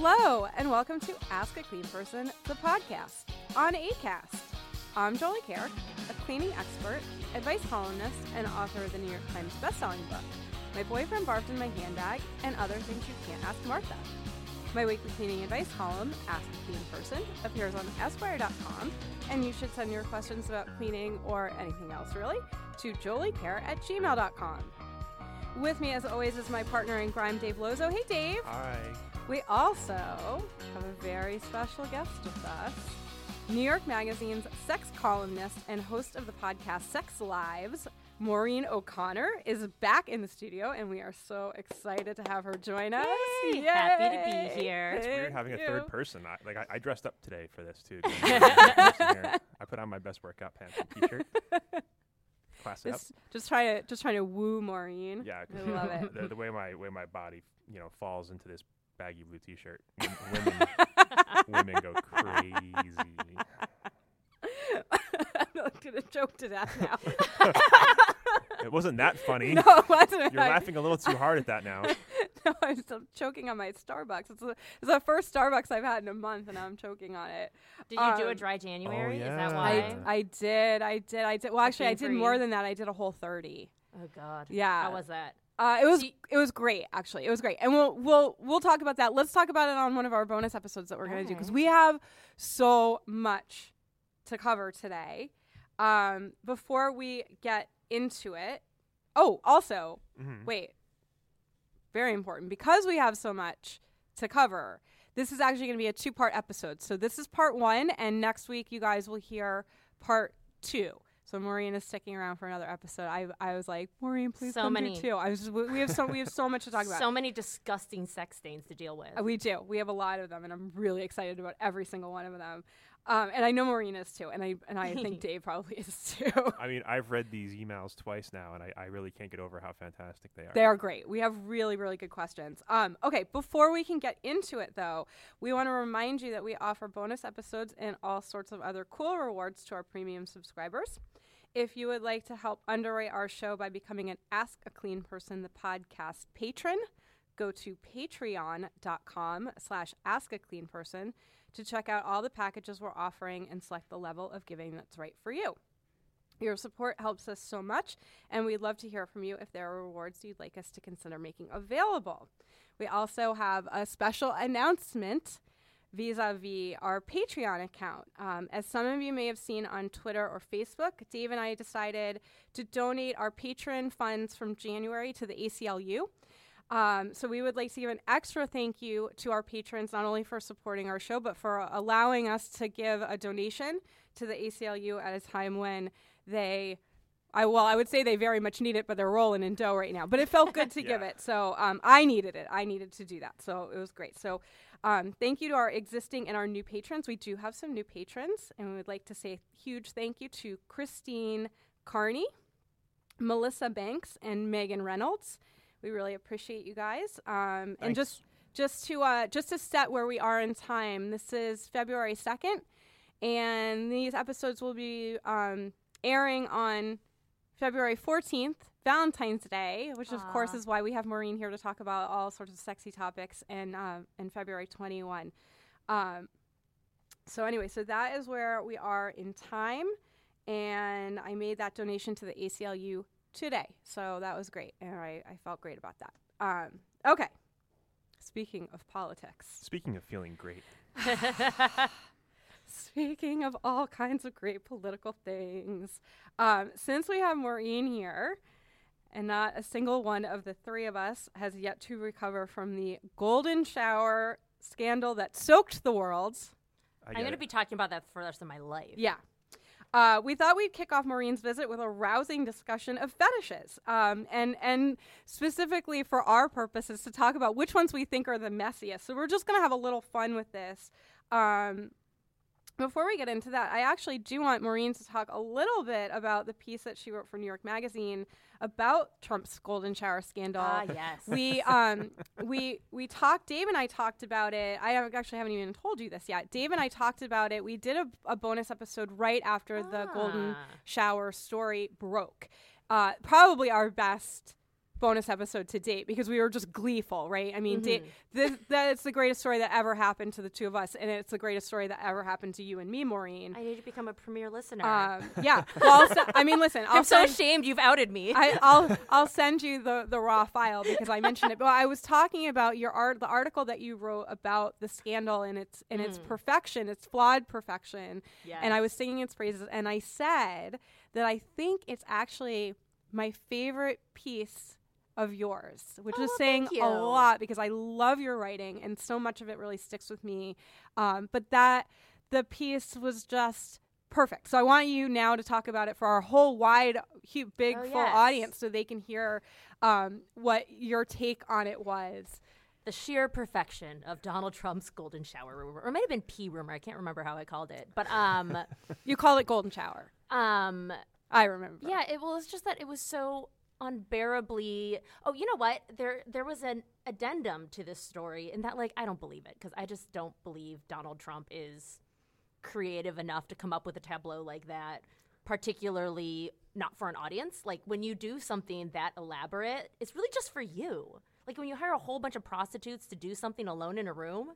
Hello, and welcome to Ask a Clean Person, the podcast on Acast. I'm Jolie Kerr, a cleaning expert, advice columnist, and author of the New York Times bestselling book, My Boyfriend Barfed in My Handbag, and Other Things You Can't Ask Martha. My weekly cleaning advice column, Ask a Clean Person, appears on Esquire.com, and you should send your questions about cleaning or anything else, really, to joliekerr@gmail.com. With me, as always, is my partner in crime, Dave Lozo. Hey, Dave. Hi. We also have a very special guest with us, New York Magazine's sex columnist and host of the podcast Sex Lives, Maureen O'Connor, is back in the studio, and we are so excited to have her join us. Yay! Happy to be here. It's weird having a third person. I dressed up today for this, too. I put on my best workout pants and t-shirt. Class it up. Just trying to woo Maureen. Yeah. I love it. The way my body, falls into this baggy blue t-shirt. Women go crazy. I'm gonna choke to death now. It wasn't that funny. No, it wasn't. You're laughing a little too hard at that now. No, I'm still choking on my Starbucks. It's the first Starbucks I've had in a month, and I'm choking on it. Did you do a dry January? Oh, yeah. Is that why? I did. Well, actually, I did more than that. I did a Whole 30. Oh God. Yeah. How was that? It was great, actually. It was great. And we'll talk about that. Let's talk about it on one of our bonus episodes that we're going to do, because we have so much to cover today. Before we get into it. Oh, also, wait. Very important. Because we have so much to cover, this is actually going to be a two-part episode. So this is part one, and next week you guys will hear part two. So Maureen is sticking around for another episode. I was like, Maureen, please come here too. We have so much to talk about. So many disgusting sex stains to deal with. We do. We have a lot of them, and I'm really excited about every single one of them. And I know Maureen is too, and I think Dave probably is too. I mean, I've read these emails twice now, and I really can't get over how fantastic they are. They are great. We have really, really good questions. Okay, before we can get into it, though, we want to remind you that we offer bonus episodes and all sorts of other cool rewards to our premium subscribers. If you would like to help underwrite our show by becoming an Ask a Clean Person, the podcast patron, go to patreon.com/askacleanperson to check out all the packages we're offering and select the level of giving that's right for you. Your support helps us so much, and we'd love to hear from you if there are rewards you'd like us to consider making available. We also have a special announcement vis-a-vis our Patreon account. As some of you may have seen on Twitter or Facebook, Dave and I decided to donate our patron funds from January to the ACLU. So we would like to give an extra thank you to our patrons, not only for supporting our show, but for allowing us to give a donation to the ACLU at a time when I would say they very much need it, but they're rolling in dough right now. But it felt good to give it. So I needed it. I needed to do that. So it was great. So thank you to our existing and our new patrons. We do have some new patrons, and we would like to say a huge thank you to Christine Carney, Melissa Banks, and Megan Reynolds. We really appreciate you guys. And just to set where we are in time, this is February 2nd, and these episodes will be airing on February 14th, Valentine's Day, which of course is why we have Maureen here to talk about all sorts of sexy topics, and February 21. So that is where we are in time, and I made that donation to the ACLU today, so that was great, and I felt great about that. Okay, speaking of politics. Speaking of feeling great. Speaking of all kinds of great political things, since we have Maureen here, and not a single one of the three of us has yet to recover from the Golden Shower scandal that soaked the world. I'm going to be talking about that for the rest of my life. Yeah. We thought we'd kick off Maureen's visit with a rousing discussion of fetishes, and specifically for our purposes to talk about which ones we think are the messiest. So we're just going to have a little fun with this. Before we get into that, I actually do want Maureen to talk a little bit about the piece that she wrote for New York Magazine about Trump's Golden Shower scandal. Ah, yes. We talked, Dave and I talked about it. I actually haven't even told you this yet. Dave and I talked about it. We did a bonus episode right after the Golden Shower story broke. Probably our best bonus episode to date, because we were just gleeful, right? I mean, that's the greatest story that ever happened to the two of us, and it's the greatest story that ever happened to you and me, Maureen. I need to become a premier listener. Yeah. Well, listen. I'm so ashamed you've outed me. I'll send you the raw file because I mentioned it. But I was talking about the article that you wrote about the scandal and its perfection, its flawed perfection. Yes. And I was singing its praises, and I said that I think it's actually my favorite piece of yours, which is saying a lot, because I love your writing and so much of it really sticks with me. But the piece was just perfect. So I want you now to talk about it for our whole wide, huge, big, full audience, so they can hear what your take on it was. The sheer perfection of Donald Trump's Golden Shower rumor, or it might have been pee rumor. I can't remember how I called it, but you call it Golden Shower. I remember. Yeah, it's just that it was so unbearably. Oh, you know what? There was an addendum to this story, and that, like, I don't believe it, because I just don't believe Donald Trump is creative enough to come up with a tableau like that, particularly not for an audience. Like, when you do something that elaborate, it's really just for you. Like, when you hire a whole bunch of prostitutes to do something alone in a room,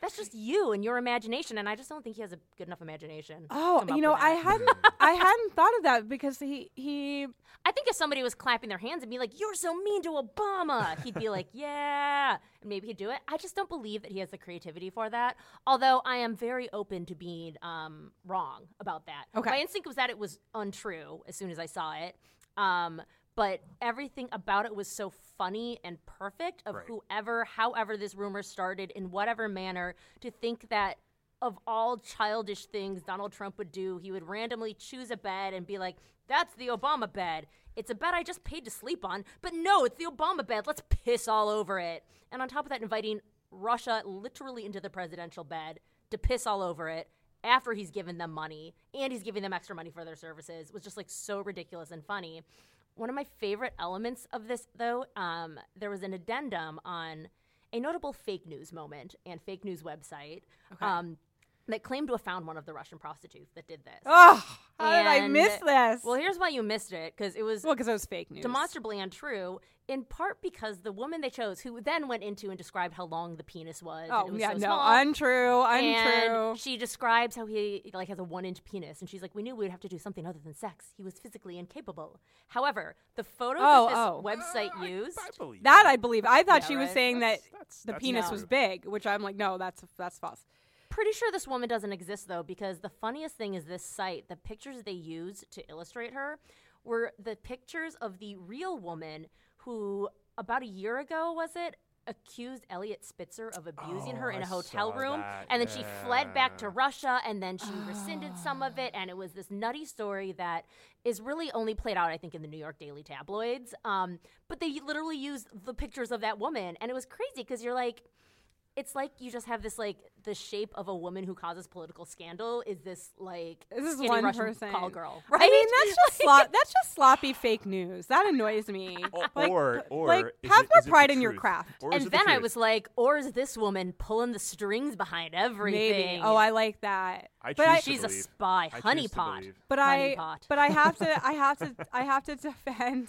that's just you and your imagination, and I just don't think he has a good enough imagination. Oh, you know, I hadn't thought of that, because he. I think if somebody was clapping their hands and be like, "You're so mean to Obama," he'd be like, "Yeah," and maybe he'd do it. I just don't believe that he has the creativity for that. Although I am very open to being wrong about that. Okay. My instinct was that it was untrue as soon as I saw it. But everything about it was so funny and perfect of however this rumor started, in whatever manner, to think that of all childish things Donald Trump would do, he would randomly choose a bed and be like, "That's the Obama bed. It's a bed I just paid to sleep on, but no, it's the Obama bed. Let's piss all over it." And on top of that, inviting Russia literally into the presidential bed to piss all over it after he's given them money, and he's giving them extra money for their services, was just, like, so ridiculous and funny. One of my favorite elements of this, though, there was an addendum on a notable fake news moment and fake news website that claimed to have found one of the Russian prostitutes that did this. Oh, how did I miss this? Well, here's why you missed it, because it was fake news, demonstrably untrue. In part because the woman they chose, who then went into and described how long the penis was. Oh, and it was small. Untrue. And she describes how he, like, has a 1-inch penis, and she's like, "We knew we would have to do something other than sex. He was physically incapable." However, the photo that this website used, I believe. I thought she was saying that the penis was big, which I'm like, no, that's false. Pretty sure this woman doesn't exist, though, because the funniest thing is this site, the pictures they used to illustrate her were the pictures of the real woman who, about a year ago, was it, accused Elliot Spitzer of abusing her in a hotel room. And then she fled back to Russia, and then she rescinded some of it. And it was this nutty story that is really only played out, I think, in the New York Daily tabloids. But they literally used the pictures of that woman. And it was crazy, because you're like, it's like you just have this, like, the shape of a woman who causes political scandal is this, like, skinny one Russian call girl, right? I mean, that's just sloppy fake news. That annoys me. Or have more pride in your craft. And then I was like, or is this woman pulling the strings behind everything? Maybe. Oh, I like that. She's a spy, honeypot. But I have to defend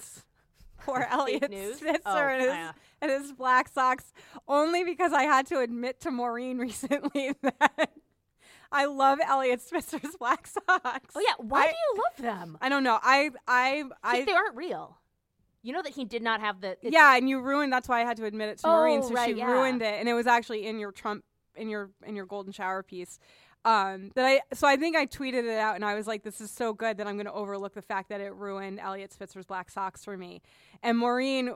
poor Elliot Spitzer and his black socks, only because I had to admit to Maureen recently that I love Elliot Spitzer's black socks. Oh, yeah. Why do you love them? I don't know. I think they aren't real. You know that he did not have the... Yeah, and you ruined... That's why I had to admit it to Maureen, so she ruined it. And it was actually in your Trump... In your Golden Shower piece. I think I tweeted it out, and I was like, "This is so good that I'm going to overlook the fact that it ruined Elliot Spitzer's black socks for me." And Maureen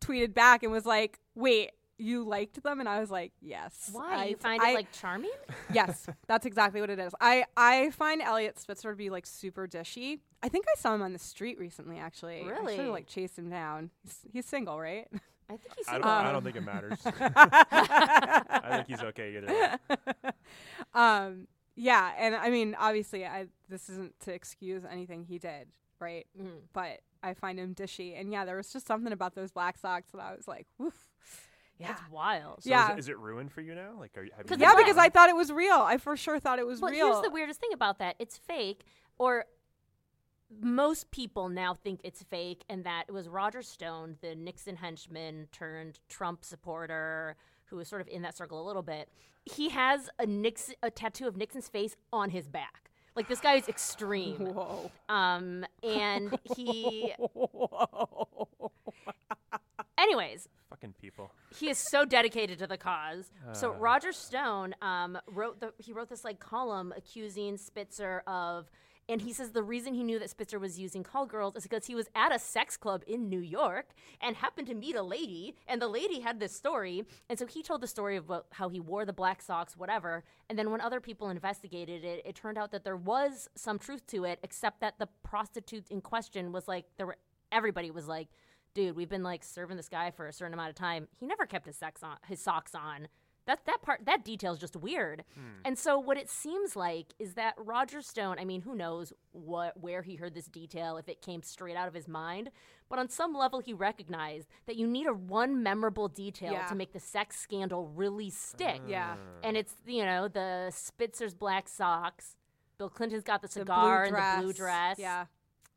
tweeted back and was like, "Wait, you liked them, and I was like, yes. Why? You find it like charming? Yes, that's exactly what it is. I find Elliot Spitzer to be like super dishy. I think I saw him on the street recently, actually. Really? I should have like chased him down. He's single, right? I think he's single. I don't think it matters. I think he's okay either way. Yeah, and I mean, obviously, this isn't to excuse anything he did, right? Mm. But I find him dishy, and yeah, there was just something about those black socks that I was like, woof. Yeah. It's wild. So yeah. Is it ruined for you now? Like, yeah, because I thought it was real. I for sure thought it was real. Well, here's the weirdest thing about that. It's fake, or most people now think it's fake, and that it was Roger Stone, the Nixon henchman turned Trump supporter, who was sort of in that circle a little bit. He has a tattoo of Nixon's face on his back. Like, this guy is extreme. Whoa. And he... Anyways. Fucking people. He is so dedicated to the cause. So Roger Stone wrote this like column accusing Spitzer of, and he says the reason he knew that Spitzer was using call girls is because he was at a sex club in New York and happened to meet a lady, and the lady had this story, and so he told the story of how he wore the black socks, whatever, and then when other people investigated it, it turned out that there was some truth to it, except that the prostitute in question was like, everybody was like, dude, we've been like serving this guy for a certain amount of time. He never kept his socks on. That detail is just weird. Hmm. And so what it seems like is that Roger Stone, I mean, who knows where he heard this detail, if it came straight out of his mind, but on some level he recognized that you need one memorable detail to make the sex scandal really stick. Yeah. And it's, you know, the Spitzer's black socks, Bill Clinton's got the cigar and the blue dress. Yeah.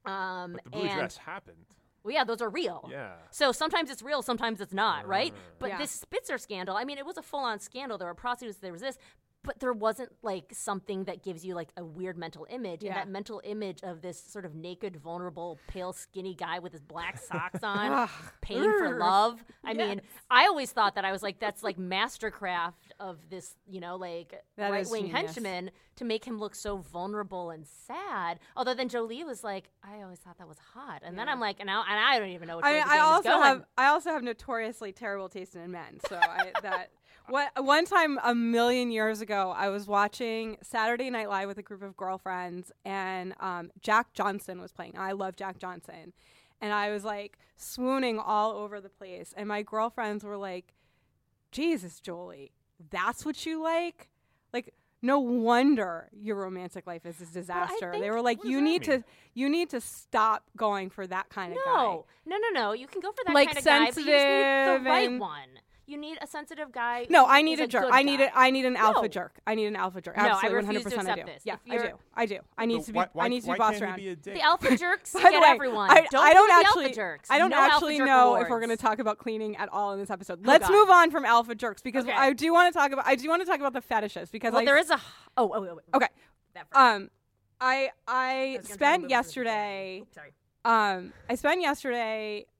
But the blue dress happened. Well, yeah, those are real. Yeah. So sometimes it's real, sometimes it's not, right? But this Spitzer scandal, I mean, it was a full-on scandal. There were prostitutes, there was this, but there wasn't, like, something that gives you, like, a weird mental image. Yeah. And that mental image of this sort of naked, vulnerable, pale, skinny guy with his black socks on, paying for love. I mean, I always thought that I was like, that's, like, mastercraft of this, you know, like, that right-wing henchman to make him look so vulnerable and sad. Although then Jolie was like, I always thought that was hot. And then I'm like, and I don't even know what way the game is going. I also have notoriously terrible taste in men. So one time a million years ago, I was watching Saturday Night Live with a group of girlfriends, and Jack Johnson was playing. I love Jack Johnson. And I was like swooning all over the place. And my girlfriends were like, Jesus, Jolie, that's what you like? Like, no wonder your romantic life is a disaster. They were like, you need to stop going for that kind of guy. No. You can go for that kind of guy, but you just need the right one. You need a sensitive guy. No, I need a jerk. I need an alpha jerk. Absolutely, 100% I do. No, I refuse to accept this. Yeah, I do. I need to be. I need to be bossed around. The alpha jerks get everyone. I don't actually know if we're going to talk about cleaning at all in this episode. Let's move on from alpha jerks because I do want to talk about. I do want to talk about the fetishes because there is a. Okay. I spent yesterday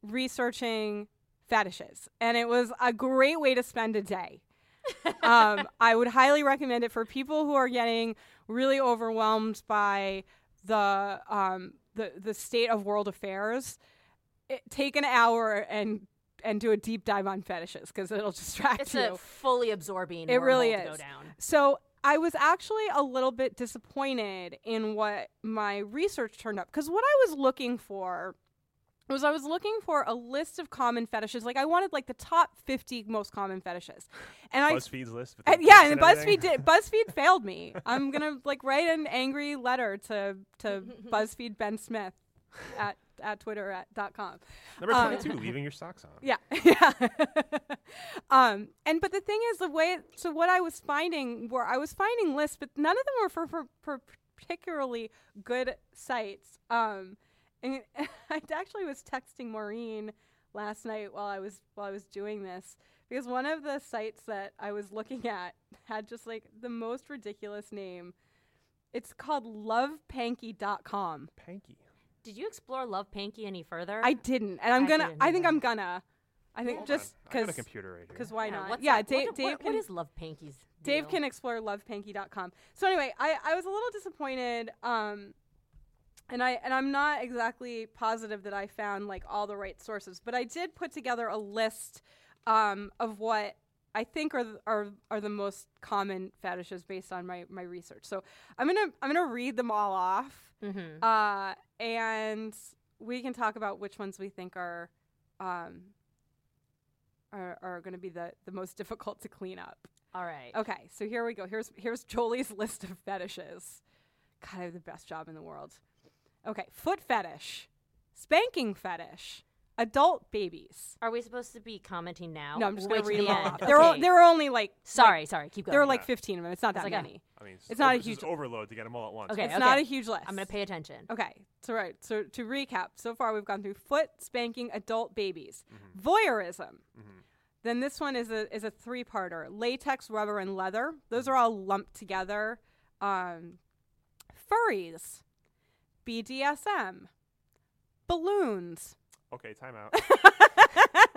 researching fetishes, and it was a great way to spend a day. I would highly recommend it for people who are getting really overwhelmed by the state of world affairs. Take an hour and do a deep dive on fetishes because it'll distract you. It's a fully absorbing. It really is. To go down. So I was actually a little bit disappointed in what my research turned up because what I was looking for. I was looking for a list of common fetishes. Like, I wanted, like, the top 50 most common fetishes. And BuzzFeed's list? And BuzzFeed failed me. I'm going to, like, write an angry letter to BuzzFeed Ben Smith at Twitter.com. Number 22, leaving your socks on. Yeah. Yeah. But the thing is, what I was finding were, I was finding lists, but none of them were for particularly good sites. And I actually was texting Maureen last night while I was doing this because one of the sites that I was looking at had just like the most ridiculous name. It's called lovepanky.com. Panky. Did you explore lovepanky any further? I didn't, and I'm gonna. I think just because a computer right here. Because why not? What is lovepanky's? Dave can explore lovepanky.com. So anyway, I was a little disappointed. And I'm not exactly positive that I found like all the right sources, but I did put together a list of what I think are the most common fetishes based on my research. So I'm gonna read them all off, mm-hmm. And we can talk about which ones we think are going to be the most difficult to clean up. All right. Okay. So here we go. Here's Jolie's list of fetishes. God, I have the best job in the world. Okay. Foot fetish, spanking fetish, adult babies. Are we supposed to be commenting now? No, I'm just going to read them all off. Okay. There are only like. Sorry. Keep going. There are like 15 of them. It's not that many. I mean, it's not a huge overload to get them all at once. Okay. It's not a huge list. I'm going to pay attention. Okay. So right. So to recap, so far we've gone through foot, spanking, adult babies, mm-hmm. voyeurism. Mm-hmm. Then this one is a three-parter. Latex, rubber, and leather. Those are all lumped together. Furries. BDSM. Balloons. Okay, time out. The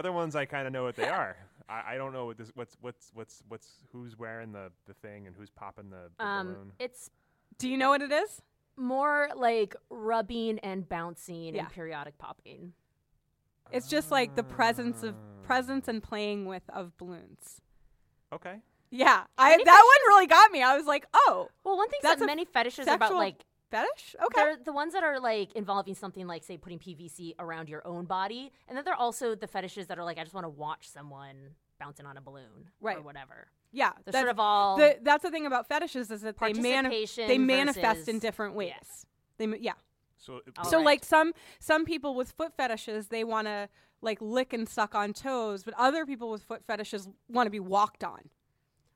other ones I kind of know what they are. I don't know what this who's wearing the thing and who's popping the balloon. Do you know what it is? More like rubbing and bouncing and periodic popping. It's just like the presence and playing with of balloons. Okay. Yeah, that one really got me. I was like, oh. Well, one thing that many fetishes are about, like fetish. Okay. They're the ones that are like involving something like, say, putting PVC around your own body, and then they're also the fetishes that are like, I just want to watch someone bouncing on a balloon, right. Or whatever. Yeah, they're sort of all. That's the thing about fetishes is that they manifest in different ways. Yes. So like some people with foot fetishes, they want to like lick and suck on toes, but other people with foot fetishes want to be walked on,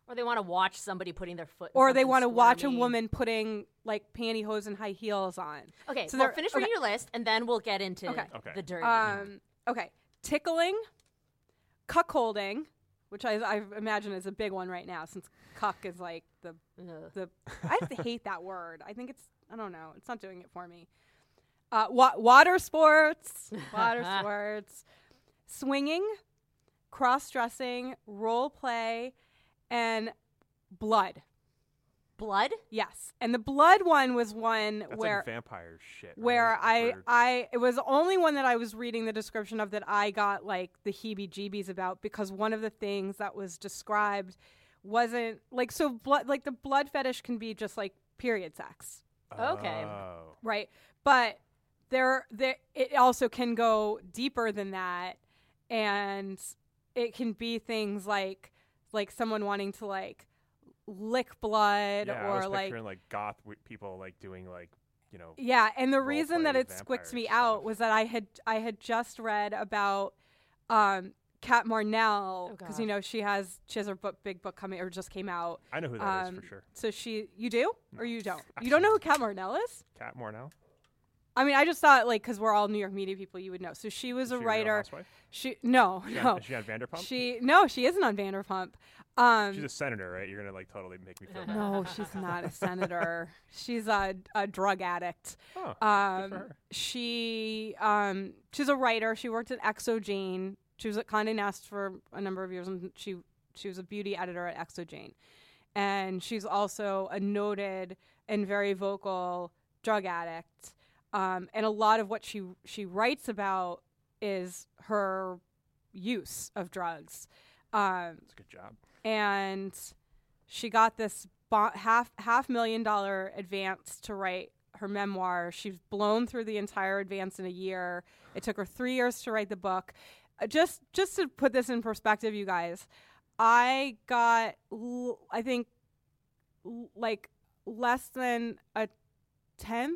or they want to watch somebody putting their foot. Or they want to watch a woman putting like pantyhose and high heels on. Okay, so we'll finish reading your list, and then we'll get into the dirty. Okay, tickling, cuckolding, which I imagine is a big one right now since cuck is like the. I have to hate that word. I think it's. I don't know. It's not doing it for me. Water sports, swinging, cross-dressing, role play, and blood. Blood? Yes. And the blood one was one that's where like vampire shit. Where right? It was the only one that I was reading the description of that I got like the heebie-jeebies about because one of the things that was described wasn't like so blood. Like the blood fetish can be just like period sex. Okay. Oh. Right. But it also can go deeper than that, and it can be things like someone wanting to like lick blood or I was picturing like goth people like doing like, you know. Yeah, and the reason that it squicked me out was that I had just read about Kat Marnell, because she has her big book coming or just came out. I know who that is for sure. So you do or you don't? You don't know who Kat Marnell is? Kat Marnell. I mean, I just thought like because we're all New York media people, you would know. So she was a writer. Is she on Vanderpump? She isn't on Vanderpump. She's a senator, right? You're gonna like totally make me feel bad. No, she's not a senator. She's a drug addict. Oh, good for her. She's a writer. She worked at Exojane. She was at Condé Nast for a number of years, and she was a beauty editor at Exojane. And she's also a noted and very vocal drug addict. And a lot of what she writes about is her use of drugs. That's a good job. And she got this $500,000 advance to write her memoir. She's blown through the entire advance in a year. It took her 3 years to write the book. Just to put this in perspective, you guys, I got, I think, like less than a 10th,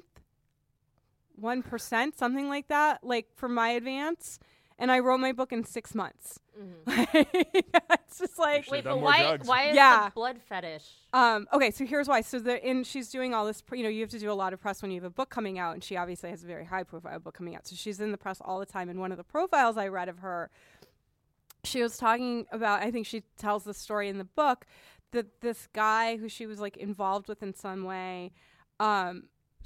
1%, something like that, like for my advance. And I wrote my book in 6 months. Mm-hmm. It's just like, wait, but why is the blood fetish? Okay, so here's why. So she's doing all this, you have to do a lot of press when you have a book coming out, and she obviously has a very high profile book coming out. So she's in the press all the time. And one of the profiles I read of her, she was talking about, I think she tells the story in the book, that this guy who she was like involved with in some way,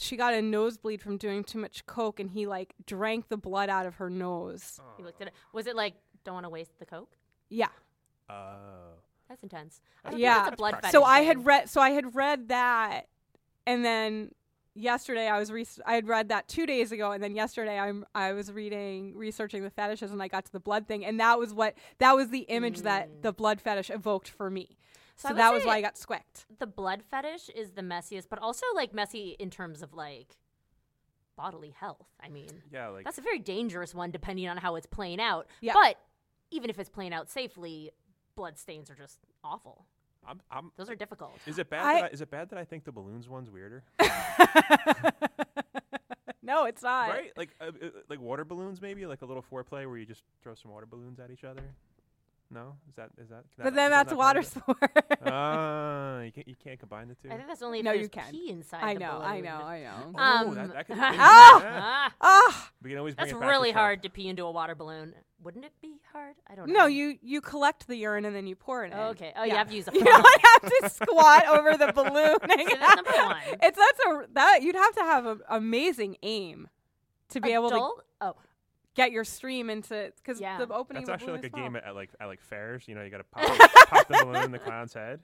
she got a nosebleed from doing too much coke, and he like drank the blood out of her nose. He looked at it. Was it like, don't want to waste the coke? Yeah. Oh. That's intense. I don't think that's a blood fetish. So I had read that, and then yesterday I had read that 2 days ago, and then yesterday I was researching the fetishes, and I got to the blood thing, and that was the image that the blood fetish evoked for me. So that was why I got squicked. The blood fetish is the messiest, but also like messy in terms of like bodily health. I mean, yeah, like, that's a very dangerous one depending on how it's playing out. Yeah. But even if it's playing out safely, blood stains are just awful. Those are difficult. Is it bad? Is it bad that I think the balloons one's weirder? No, it's not. Right? Like water balloons, maybe like a little foreplay where you just throw some water balloons at each other. No, is that? But then that's water sport. You can't combine the two. I think that's only if there's pee inside. I know. We can always bring it back. That's really hard to pee into a water balloon. Wouldn't it be hard? I don't know. No, you collect the urine and then you pour it in. Okay. Oh, yeah. You have to use a fork. You don't have to squat over the balloon. So that's number one. You'd have to have an amazing aim to be able to. Oh. Get your stream into because the opening. That's actually like a game at fairs. You know, you got to pop the balloon in the clown's head.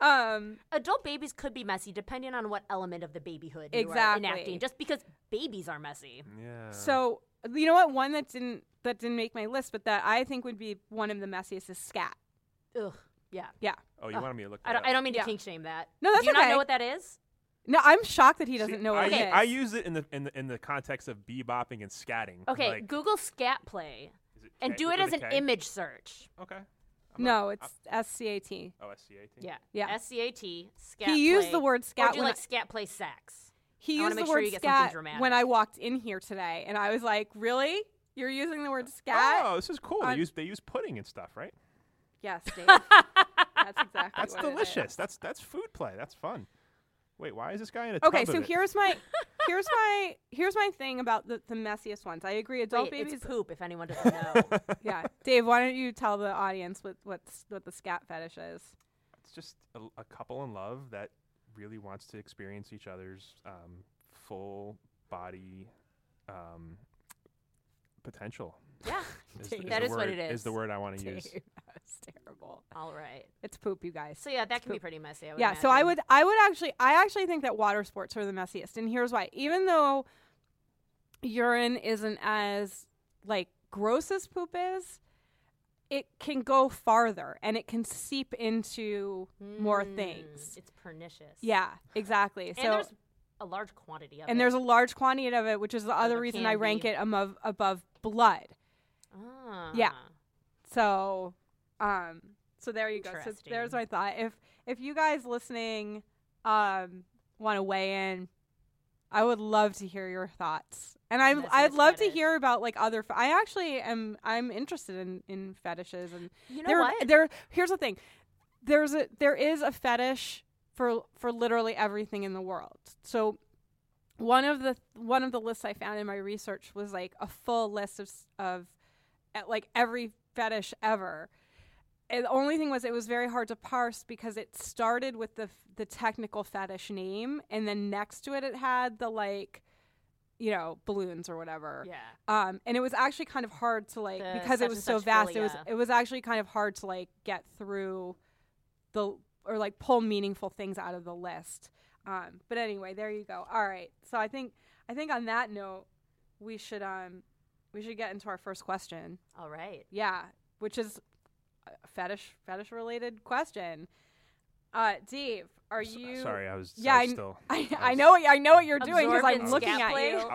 Adult babies could be messy depending on what element of the babyhood you are enacting. Just because babies are messy. Yeah. So you know what? One that didn't make my list, but that I think would be one of the messiest is scat. Ugh. Yeah. Yeah. Oh, you wanted me to look that up. I don't mean to kink shame that. No, that's okay. Do you not know what that is? No, I'm shocked that he doesn't know what it is. I use it in the context of bebopping and scatting. Okay, like, Google scat play and do it as an image search. Okay. It's S-C-A-T. Oh, S-C-A-T. Yeah. S-C-A-T, scat play. He used the word scat. Or do you like scat play sex? He used the word scat when I walked in here today, and I was like, really? You're using the word scat? Oh, this is cool. They use pudding and stuff, right? Yes, Dave. That's exactly That's what delicious. It is. That's food play. That's fun. Wait, why is this guy in a tub? Okay, so here's my thing about the messiest ones. I agree, adult babies it's poop. If anyone doesn't know, yeah, Dave, why don't you tell the audience what the scat fetish is? It's just a couple in love that really wants to experience each other's full body potential. Yeah, that is what it is. Is the word I want to use. That's terrible. All right, it's poop, you guys. So yeah, that can be pretty messy. I would imagine. So I actually think that water sports are the messiest, and here's why. Even though urine isn't as like gross as poop is, it can go farther and it can seep into more things. It's pernicious. Yeah, exactly. And so. There's a large quantity of it, which is the other reason I rank it above blood. Ah. Yeah. So there you go. So there's my thought. If you guys listening want to weigh in, I would love to hear your thoughts. And I'd love to hear about like other. I'm interested in fetishes, and you know what? Here's the thing. There is a fetish for literally everything in the world. So one of the lists I found in my research was like a full list of like every fetish ever. And the only thing was it was very hard to parse because it started with the technical fetish name, and then next to it it had the like, you know, balloons or whatever. Yeah. And it was actually kind of hard to like because it was so vast. Philia. It was actually kind of hard to like get through the. Or like pull meaningful things out of the list. But anyway, there you go. All right. So I think on that note, we should get into our first question. All right. Yeah. Which is a fetish related question. Dave, are you? Sorry, I was. Yeah, I know what you're doing because I'm looking at you.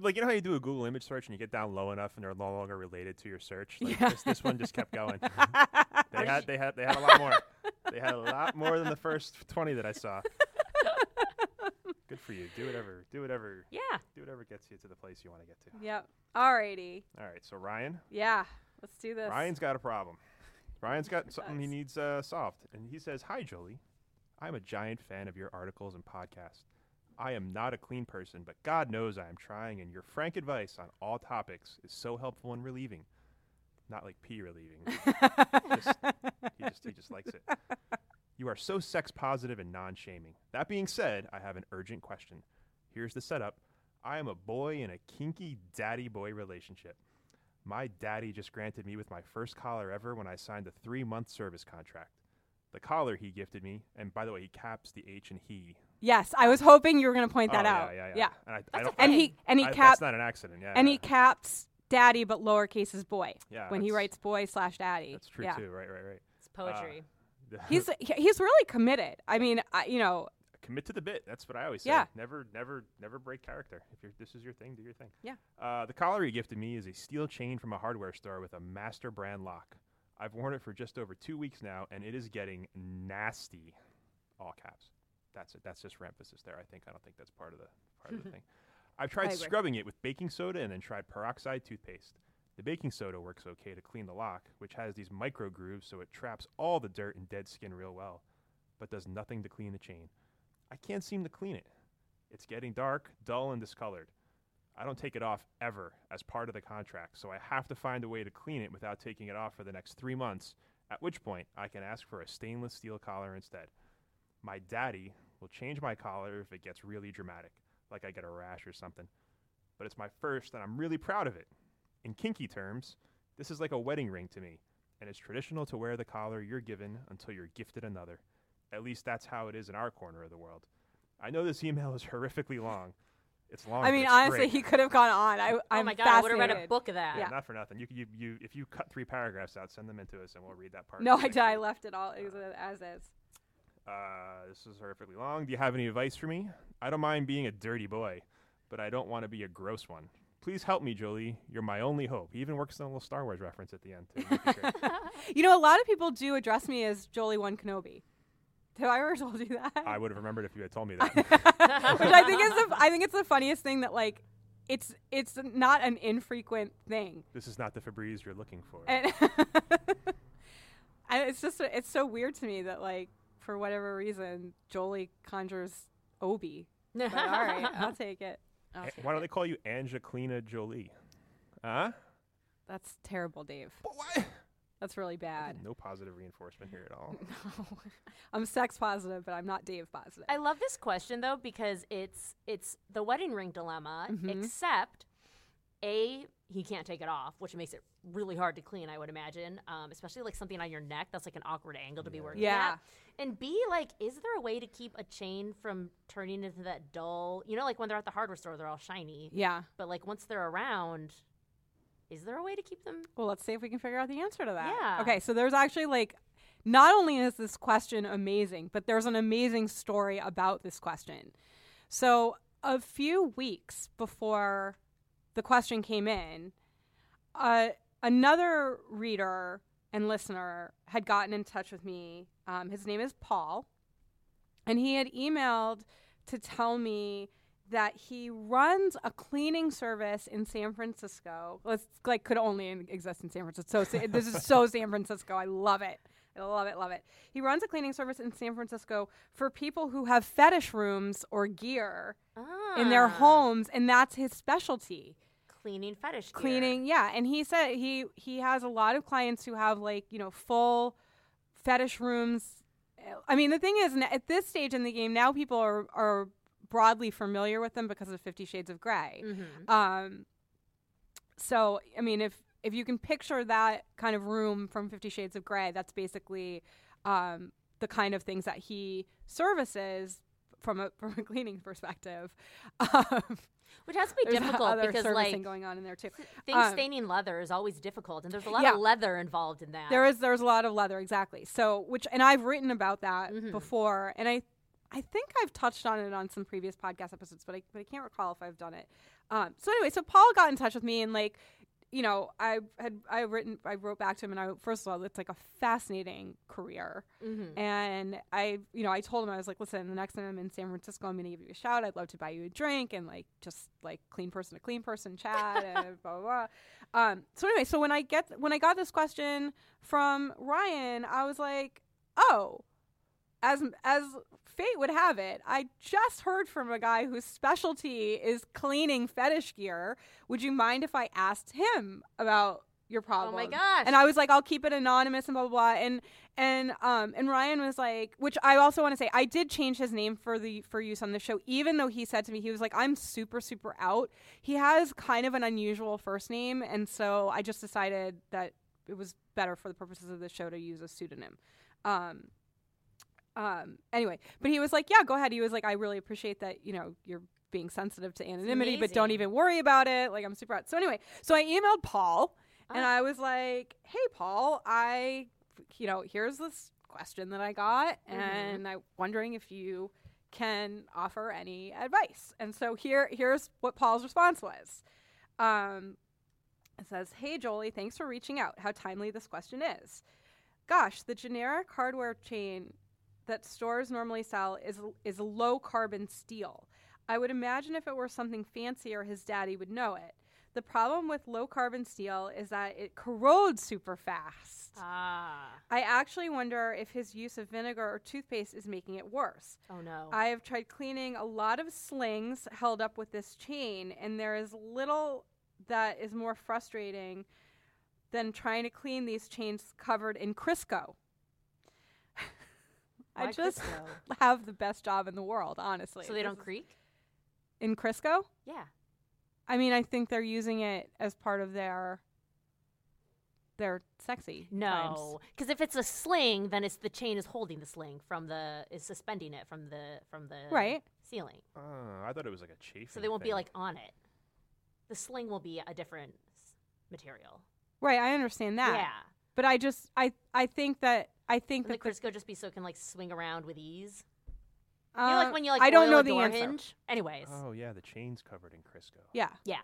Like, you know how you do a Google image search and you get down low enough and they're no longer related to your search? Like this one just kept going. They had a lot more. They had a lot more than the first 20 that I saw. Good for you. Do whatever. Yeah. Do whatever gets you to the place you want to get to. Yep. Alrighty. All right. So Ryan. Yeah. Let's do this. Ryan's got a problem. Ryan's got something he needs solved. And he says, "Hi, Jolie. I'm a giant fan of your articles and podcasts. I am not a clean person, but God knows I am trying, and your frank advice on all topics is so helpful and relieving." Not like pee relieving. He just likes it. "You are so sex positive and non-shaming. That being said, I have an urgent question. Here's the setup. I am a boy in a kinky daddy-boy relationship. My daddy just granted me with my first collar ever when I signed a 3-month service contract. The collar he gifted me, and by the way, he caps the H and he Yes, I was hoping you were going to point that out. Yeah. And he capped. That's not an accident. He caps daddy, but lowercase is boy. Yeah, when he writes boy/daddy. That's true too. Right. It's poetry. He's really committed. I mean, commit to the bit. That's what I always say. Yeah. Never break character. If this is your thing, do your thing. Yeah. The collar he gifted me is a steel chain from a hardware store with a master brand lock. I've worn it for just over 2 weeks now, and it is getting nasty. All caps. That's it. That's just for emphasis there. I don't think that's part of the thing. I've tried scrubbing it with baking soda and then tried peroxide toothpaste. The baking soda works okay to clean the lock, which has these micro grooves, so it traps all the dirt and dead skin real well, but does nothing to clean the chain. I can't seem to clean it. It's getting dark, dull, and discolored. I don't take it off ever as part of the contract, so I have to find a way to clean it without taking it off for the next 3 months, at which point I can ask for a stainless steel collar instead. My daddy will change my collar if it gets really dramatic, like I get a rash or something. But it's my first, and I'm really proud of it. In kinky terms, this is like a wedding ring to me, and it's traditional to wear the collar you're given until you're gifted another. At least that's how it is in our corner of the world. I know this email is horrifically long. It's long. I mean, honestly, great. He could have gone on. Oh my God, fascinated. I would have read a book of that. Yeah. Not for nothing. You, if you cut 3 paragraphs out, send them into us, and we'll read that part. No, I did. I left it all as is. This is horrifically long. Do you have any advice for me? I don't mind being a dirty boy, but I don't want to be a gross one. Please help me, Jolie. You're my only hope. He even works on a little Star Wars reference at the end, too. A lot of people do address me as Jolie One Kenobi. Have I ever told you that? I would have remembered if you had told me that. Which I think it's the funniest thing that, like, it's not an infrequent thing. This is not the Febreze you're looking for. And it's so weird to me that, like, for whatever reason, Jolie conjures Obi. But, all right, I'll take it. Why don't they call you Angelina Jolie? Huh? That's terrible, Dave. But what? That's really bad. No positive reinforcement here at all. No. I'm sex positive, but I'm not Dave positive. I love this question, though, because it's the wedding ring dilemma, except, A, he can't take it off, which makes it really hard to clean, I would imagine, especially like something on your neck. That's like an awkward angle to be working at. And B, like, is there a way to keep a chain from turning into that dull, like when they're at the hardware store, they're all shiny. Yeah. But like once they're around... Is there a way to keep them? Well, let's see if we can figure out the answer to that. Yeah. Okay, so there's actually, like, not only is this question amazing, but there's an amazing story about this question. So a few weeks before the question came in, another reader and listener had gotten in touch with me. His name is Paul, and he had emailed to tell me that he runs a cleaning service in San Francisco. It's like could only exist in San Francisco. So this is so San Francisco. I love it. I love it, love it. He runs a cleaning service in San Francisco for people who have fetish rooms or gear in their homes, and that's his specialty. Cleaning fetish gear. Cleaning, yeah. And he said he has a lot of clients who have, like, full fetish rooms. I mean, the thing is, at this stage in the game, now people are broadly familiar with them because of 50 Shades of Grey. Mm-hmm. So, I mean, if you can picture that kind of room from 50 Shades of Grey, that's basically the kind of things that he services from a cleaning perspective. Which has to be difficult because, like, going on in there too. Things staining leather is always difficult, and there's a lot of leather involved in that. There's a lot of leather, exactly. So, and I've written about that before, and I think I've touched on it on some previous podcast episodes, but I can't recall if I've done it. So anyway, so Paul got in touch with me, and I wrote back to him, and first of all, it's like a fascinating career, and I told him, I was like, listen, the next time I'm in San Francisco, I'm gonna give you a shout. I'd love to buy you a drink and just clean person to clean person chat and blah blah blah. So anyway, so when I got this question from Ryan, I was like, oh. As fate would have it, I just heard from a guy whose specialty is cleaning fetish gear. Would you mind if I asked him about your problem? Oh my gosh! And I was like, I'll keep it anonymous and blah blah blah. And Ryan was like, which I also want to say, I did change his name for use on the show, even though he said to me, he was like, I'm super super out. He has kind of an unusual first name, and so I just decided that it was better for the purposes of the show to use a pseudonym. Anyway, but he was like, yeah, go ahead. He was like, I really appreciate that, you know, you're being sensitive to anonymity, but don't even worry about it. Like, I'm super out. So anyway, so I emailed Paul and I was like, hey, Paul, here's this question that I got, and I'm wondering if you can offer any advice. And so here's what Paul's response was. It says, hey, Jolie, thanks for reaching out. How timely this question is. Gosh, the generic hardware chain that stores normally sell is low-carbon steel. I would imagine if it were something fancier, his daddy would know it. The problem with low-carbon steel is that it corrodes super fast. I actually wonder if his use of vinegar or toothpaste is making it worse. Oh, no. I have tried cleaning a lot of slings held up with this chain, and there is little that is more frustrating than trying to clean these chains covered in Crisco. I just have the best job in the world, honestly. So they don't creak? In Crisco? Yeah. I mean, I think they're using it as part of their sexy times. Because if it's a sling, then it's the chain is holding the sling suspending it from the ceiling. I thought it was like a chafing. So they won't be like on it. The sling will be a different material. Right, I understand that. Yeah. But I think the Crisco just be so it can like swing around with ease. You know, like when you like I don't know the answer. Hinge? Anyways. Oh yeah, the chain's covered in Crisco. Yeah. Yeah.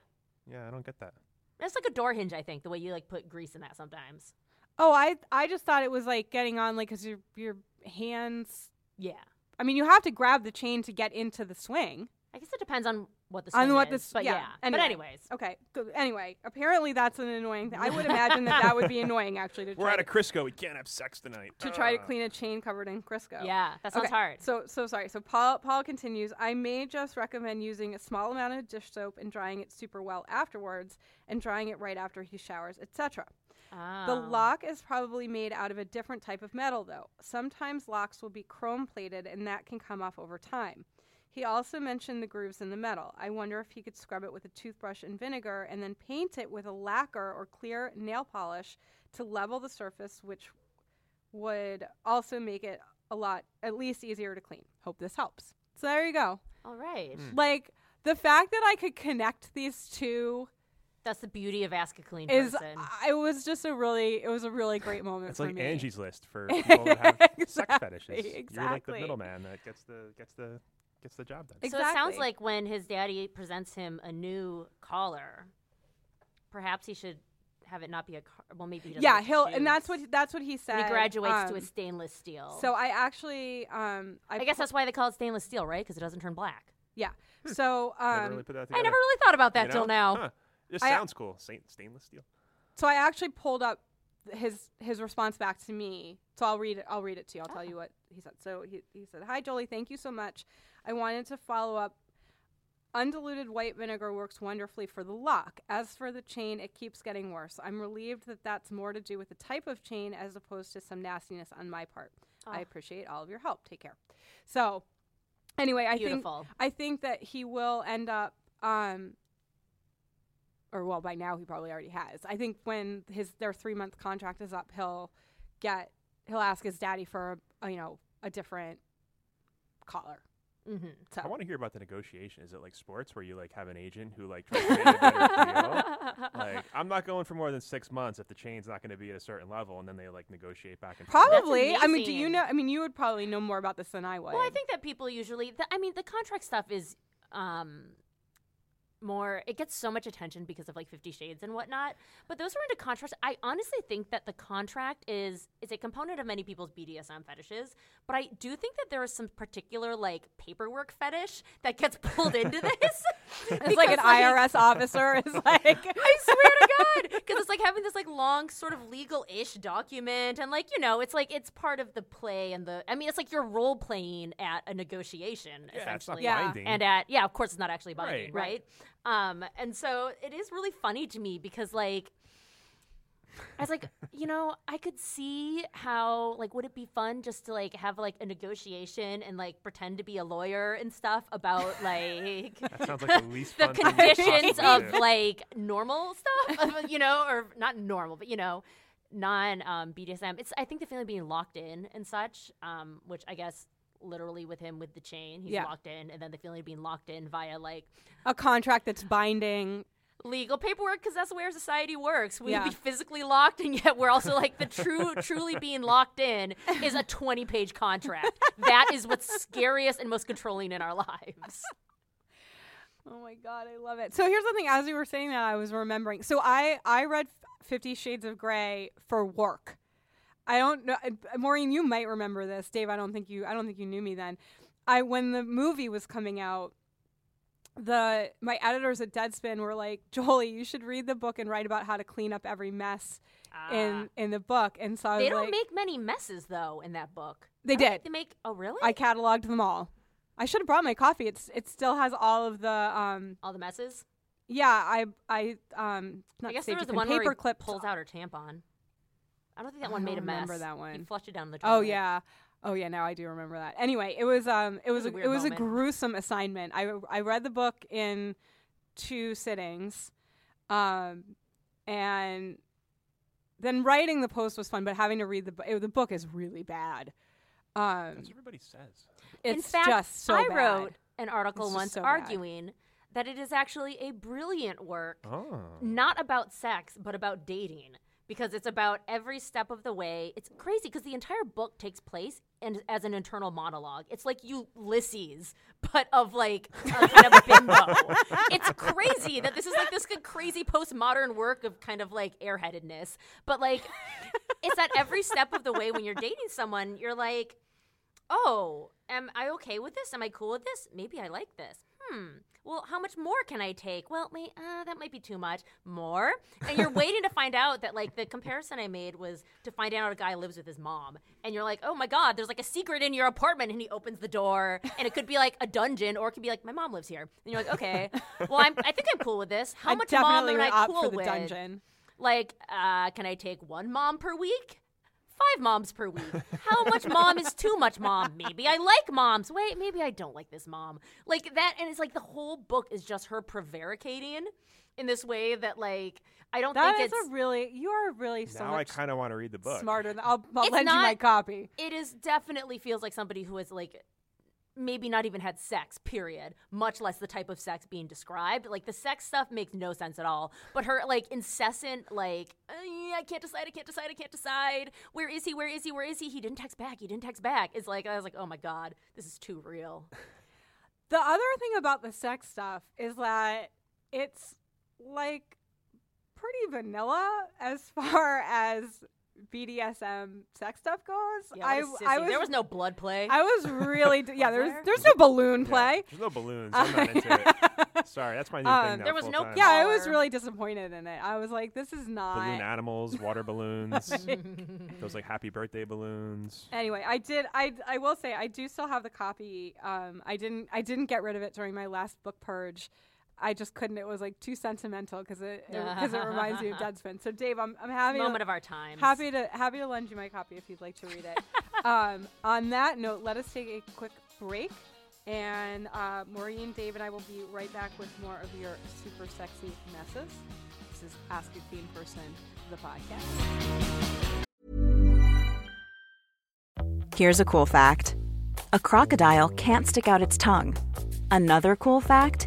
Yeah, I don't get that. That's like a door hinge, I think, the way you like put grease in that sometimes. Oh, I just thought it was like getting on like because your hands. Yeah. I mean, you have to grab the chain to get into the swing. I guess it depends on what the swing is. But yeah. Anyways. Okay. Anyway, apparently that's an annoying thing. I would imagine that would be annoying, actually. We're out of Crisco. We can't have sex tonight. To try to clean a chain covered in Crisco. Yeah, that sounds hard. So sorry. So Paul continues, I may just recommend using a small amount of dish soap and drying it super well afterwards and drying it right after he showers, etc. Oh. The lock is probably made out of a different type of metal, though. Sometimes locks will be chrome-plated, and that can come off over time. He also mentioned the grooves in the metal. I wonder if he could scrub it with a toothbrush and vinegar and then paint it with a lacquer or clear nail polish to level the surface, which would also make it at least easier to clean. Hope this helps. So there you go. All right. Like, the fact that I could connect these two. That's the beauty of Ask a Clean Person. It was a really great moment. It's for like me. Angie's List for people that have sex fetishes. Exactly. You're like the middleman that gets the job done. Exactly. So it sounds like when his daddy presents him a new caller, perhaps he should have it not be a maybe he doesn't. Yeah, and that's what he said. When he graduates to a stainless steel. So I actually I guess that's why they call it stainless steel, right? Because it doesn't turn black. Yeah. So I never really thought about that till now. Huh. This sounds cool. Stainless steel. So I actually pulled up his response back to me. So I'll read it to you. I'll tell you what he said. So he said, "Hi Jolie, thank you so much. I wanted to follow up. Undiluted white vinegar works wonderfully for the lock. As for the chain, it keeps getting worse. I'm relieved that that's more to do with the type of chain as opposed to some nastiness on my part. Oh. I appreciate all of your help. Take care." So anyway, I think that he will end up by now he probably already has. I think when their 3-month contract is up, he'll ask his daddy for a different collar. Mm-hmm. So. I want to hear about the negotiation. Is it like sports where you like have an agent who like tries to get a better deal? Like, I'm not going for more than 6 months if the chain's not going to be at a certain level, and then they like negotiate back and forth. Probably. I mean, do you know? I mean, you would probably know more about this than I would. Well, I think that people usually. The contract stuff is more. It gets so much attention because of like 50 Shades and whatnot. But those are into contracts. I honestly think that the contract is a component of many people's BDSM fetishes. But I do think that there is some particular like paperwork fetish that gets pulled into this. It's like an IRS officer is like, I swear to God, because it's like having this like long sort of legal-ish document, and like it's like it's part of the play and it's like you're role playing at a negotiation essentially. It's not binding. And of course it's not actually binding, right? And so it is really funny to me because, like, I was like, I could see how, like, would it be fun just to, like, have, like, a negotiation and, like, pretend to be a lawyer and stuff about, like, that sounds like the least fun conditions of, like, normal stuff, or not normal, but, non-BDSM. It's, I think, the feeling of being locked in and such, which I guess literally with him with the chain, he's locked in, and then the feeling of being locked in via like a contract that's binding. Legal paperwork, because that's where society works. We'd be physically locked, and yet we're also like the truly being locked in is a 20-page contract. That is what's scariest and most controlling in our lives. Oh my God, I love it. So here's the thing. As we were saying that, I was remembering. So I read 50 Shades of Grey for work. I don't know, Maureen, you might remember this. Dave, I don't think you knew me then. When the movie was coming out, my editors at Deadspin were like, Jolie, you should read the book and write about how to clean up every mess in the book. And so they don't make many messes though in that book. They did. They make oh really? I cataloged them all. I should have brought my coffee. It still has all of the all the messes. Yeah, I guess there was the one where he pulls out her tampon. I don't think that one made a mess. I remember that one. He flushed it down the toilet. Oh yeah, now I do remember that. Anyway, it was a gruesome assignment. I read the book in 2 sittings, and then writing the post was fun, but having to read the book is really bad. That's what everybody says. It's in fact, just so bad. I wrote an article once arguing that it is actually a brilliant work, not about sex, but about dating. Because it's about every step of the way. It's crazy because the entire book takes place as an internal monologue. It's like Ulysses, but of like a kind of bimbo. It's crazy that this is like this crazy postmodern work of kind of like airheadedness. But like, it's at every step of the way when you're dating someone, you're like, oh, am I okay with this? Am I cool with this? Maybe I like this. Well, how much more can I take? Well, wait, that might be too much. More? And you're waiting to find out that, like, the comparison I made was to find out a guy lives with his mom. And you're like, oh, my God, there's, like, a secret in your apartment. And he opens the door. And it could be, like, a dungeon. Or it could be, like, my mom lives here. And you're like, okay. Well, I think I'm cool with this. How much mom am I cool with? Dungeon. Like, can I take 1 mom per week? 5 moms per week. How much mom is too much mom? Maybe I like moms. Wait, maybe I don't like this mom. Like that, and it's like the whole book is just her prevaricating in this way that like I don't think it's a really you are really so now much I kind of want to read the book. Smarter than I'll lend you my copy. It is definitely feels like somebody who is like maybe not even had sex, period, much less the type of sex being described. Like, the sex stuff makes no sense at all. But her, like, incessant, like, I can't decide. Where is he? He didn't text back. It's like, I was like, oh, my God, this is too real. The other thing about the sex stuff is that it's, like, pretty vanilla as far as BDSM sex stuff goes. Yeah, there was no blood play. I was really there's no balloon play. There's no balloons. I'm not into it. Sorry, that's my new thing now. There was no I was really disappointed in it. I was like, this is not balloon animals, water balloons. Those like happy birthday balloons. Anyway, I will say I do still have the copy. I didn't get rid of it during my last book purge. I just couldn't. It was like too sentimental because it reminds me of Deadspin. So Dave, I'm happy moment of our time. Happy to lend you my copy if you'd like to read it. On that note, let us take a quick break, and Maureen, Dave, and I will be right back with more of your super sexy messes. This is Ask a Clean Person, the podcast. Here's a cool fact: a crocodile can't stick out its tongue. Another cool fact.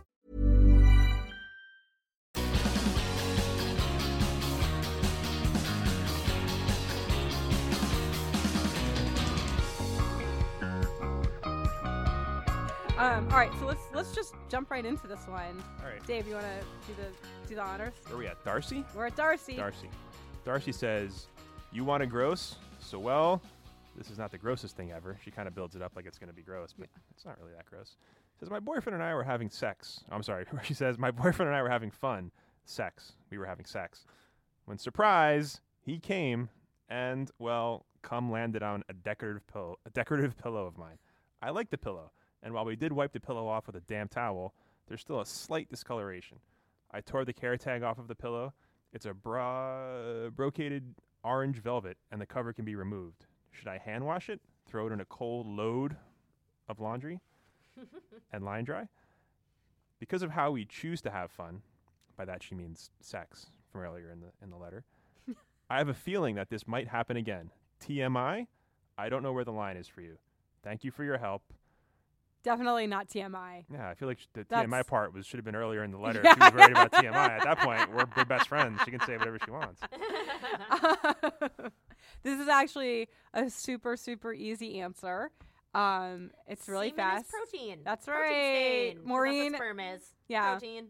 All right, so let's just jump right into this one. All right, Dave, you want to do the honors? Where are we at? Darcy? We're at Darcy. Darcy says, "You want to gross? So well, this is not the grossest thing ever." She kind of builds it up like it's going to be gross, but it's not really that gross. Says, "My boyfriend and I were having sex." I'm sorry. She says, "My boyfriend and I were having fun. Sex. We were having sex. When surprise, he came and well, cum landed on a decorative pillow of mine. I like the pillow. and while we did wipe the pillow off with a damp towel, there's still a slight discoloration. I tore the care tag off of the pillow. It's a brocaded orange velvet, and the cover can be removed. Should I hand wash it, throw it in a cold load of laundry, and line dry? Because of how we choose to have fun, by that she means sex from earlier in the letter, I have a feeling that this might happen again. TMI? I don't know where the line is for you. Thank you for your help. Definitely not TMI. Yeah, I feel like the TMI part should have been earlier in the letter. Yeah. She was worried about TMI. At that point, we're best friends. She can say whatever she wants. This is actually a super, super easy answer. It's really semen fast. Is protein. That's right. Protein Maureen. That's what sperm is. Yeah. Protein.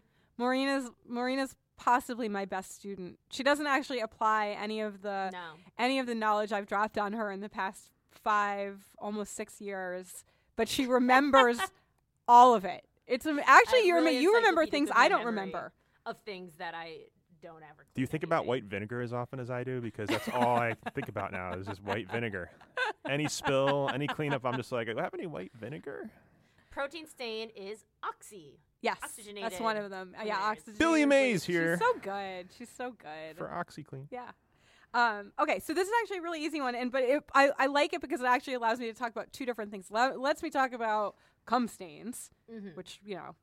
Maureen is possibly my best student. She doesn't actually apply any of the knowledge I've dropped on her in the past 5, almost 6 years. But she remembers all of it. It's actually you remember things I don't remember of things that I don't ever. Do you think about white vinegar as often as I do? Because that's all I think about now is just white vinegar. Any spill, any cleanup, I'm just like, do I have any white vinegar? Protein stain is oxy. Yes, oxygenated. That's one of them. Yeah, oxygenated. Billy Mays here. She's so good. For OxyClean. Yeah. Okay, so this is actually a really easy one, but I like it because it actually allows me to talk about two different things. Lets me talk about cum stains, which,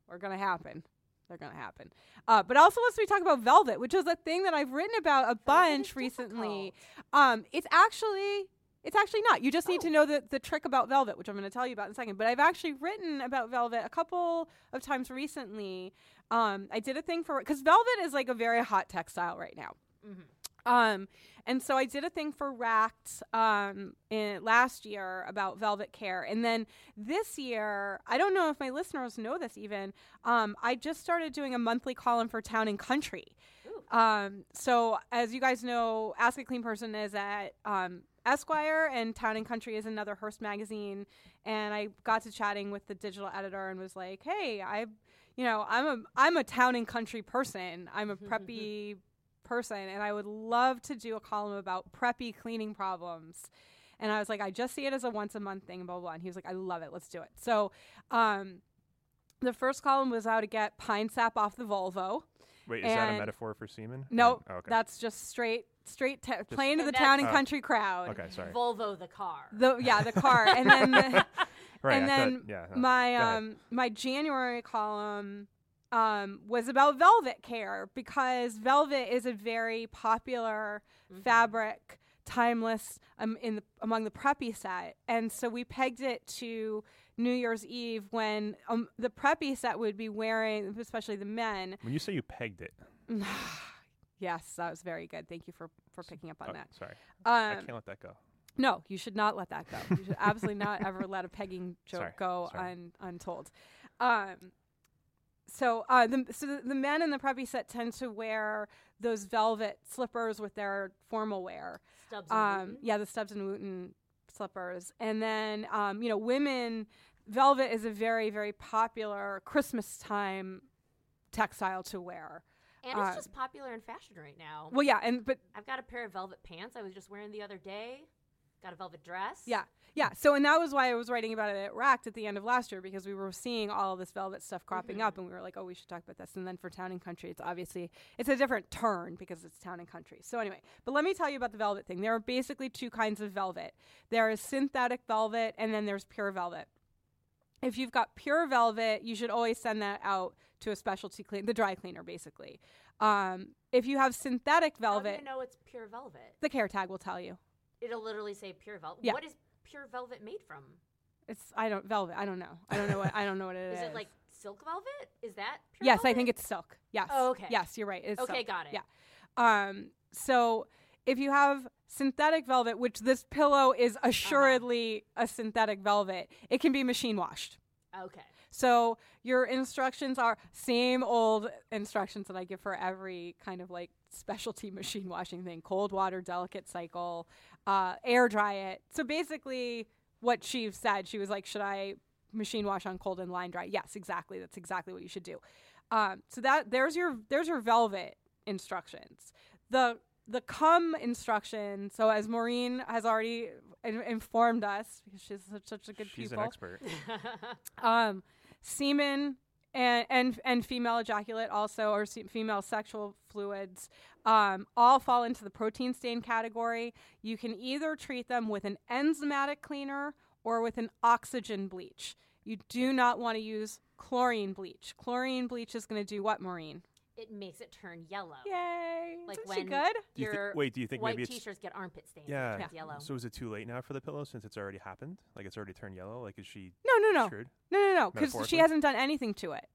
are going to happen. They're going to happen. But also lets me talk about velvet, which is a thing that I've written about a bunch recently. It's actually not. You just need to know the trick about velvet, which I'm going to tell you about in a second. But I've actually written about velvet a couple of times recently. I did a thing because velvet is like a very hot textile right now. Mm-hmm. And so I did a thing for Racked last year about velvet care. And then this year, I don't know if my listeners know this even, I just started doing a monthly column for Town and Country. So as you guys know, Ask a Clean Person is at Esquire, and Town and Country is another Hearst magazine. And I got to chatting with the digital editor and was like, hey, I'm a Town and Country person. I'm a preppy person, and I would love to do a column about preppy cleaning problems. And I was like, I just see it as a once a month thing, blah, blah, blah. And he was like, I love it. Let's do it. So the first column was how to get pine sap off the Volvo. Wait, is that a metaphor for semen? No, that's just straight playing to the Town and Country crowd. Okay, sorry. Volvo the car. The car. And then my January column was about velvet care, because velvet is a very popular fabric, timeless, among the preppy set. And so we pegged it to New Year's Eve, when the preppy set would be wearing, especially the men. When you say you pegged it. Yes, that was very good. Thank you for picking up on that. Sorry. I can't let that go. No, you should not let that go. You should absolutely not ever let a pegging joke untold. So the men in the preppy set tend to wear those velvet slippers with their formal wear. Stubbs and Wooten. Yeah, the Stubbs and Wooten slippers. And then, women, velvet is a very, very popular Christmas time textile to wear. And it's just popular in fashion right now. Well, yeah. But I've got a pair of velvet pants I was just wearing the other day. Got a velvet dress. Yeah. Yeah. So, and that was why I was writing about it at Racked at the end of last year, because we were seeing all of this velvet stuff cropping up, and we were like, oh, we should talk about this. And then for Town and Country, it's a different turn because it's Town and Country. So anyway, but let me tell you about the velvet thing. There are basically two kinds of velvet. There is synthetic velvet, and then there's pure velvet. If you've got pure velvet, you should always send that out to a specialty the dry cleaner, basically. If you have synthetic velvet. How do you know it's pure velvet? The care tag will tell you. It'll literally say pure velvet. Yeah. What is pure velvet made from? I don't know. I don't know what it is. Is it like silk velvet? Is that pure velvet? I think it's silk. Yes. Oh, okay. Yes, you're right. It's silk. Got it. Yeah. So if you have synthetic velvet, which this pillow is assuredly a synthetic velvet, it can be machine washed. Okay. So your instructions are same old instructions that I give for every kind of like specialty machine washing thing. Cold water, delicate cycle, air dry it. So basically what she said, she was like, should I machine wash on cold and line dry? Yes, exactly. That's exactly what you should do. So that there's your velvet instructions. The cum instruction. So as Maureen has already informed us, because she's such a good she's people. She's an expert. Semen and female ejaculate also, or female sexual fluids, all fall into the protein stain category. You can either treat them with an enzymatic cleaner or with an oxygen bleach. You do not want to use chlorine bleach. Chlorine bleach is going to do what, Maureen? It makes it turn yellow. Yay! Like isn't when she good? Do you think white maybe t-shirts get armpit stains? Yeah. Yellow. So is it too late now for the pillow since it's already happened? Like it's already turned yellow? Like is she screwed? No. Because she hasn't done anything to it.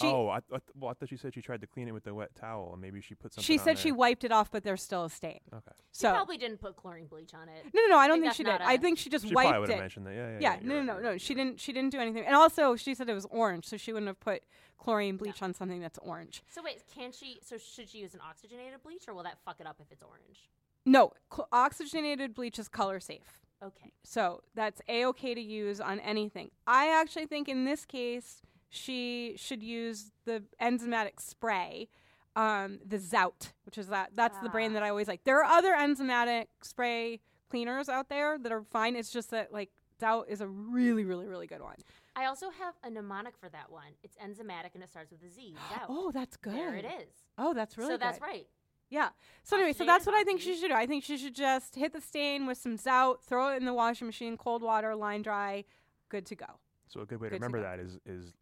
I thought she said she tried to clean it with a wet towel, and maybe she put something on it. She said she wiped it off, but there's still a stain. Okay. So she probably didn't put chlorine bleach on it. No, I don't think she did. I think she just wiped it. She probably would have mentioned that. Yeah. No. She didn't do anything. And also, she said it was orange, so she wouldn't have put chlorine bleach on something that's orange. So wait, should she use an oxygenated bleach, or will that fuck it up if it's orange? No, oxygenated bleach is color safe. Okay. So that's A-okay to use on anything. I actually think in this case, she should use the enzymatic spray, the Zout, which is that's the brand that I always like. There are other enzymatic spray cleaners out there that are fine. It's just that like Zout is a really, really, really good one. I also have a mnemonic for that one. It's enzymatic and it starts with a Z. Zout. Oh, that's good. There it is. Oh, that's really good. So that's right. Yeah. So anyway, so that's what I think she should do. I think she should just hit the stain with some Zout, throw it in the washing machine, cold water, line dry, good to go. So a good way to remember that is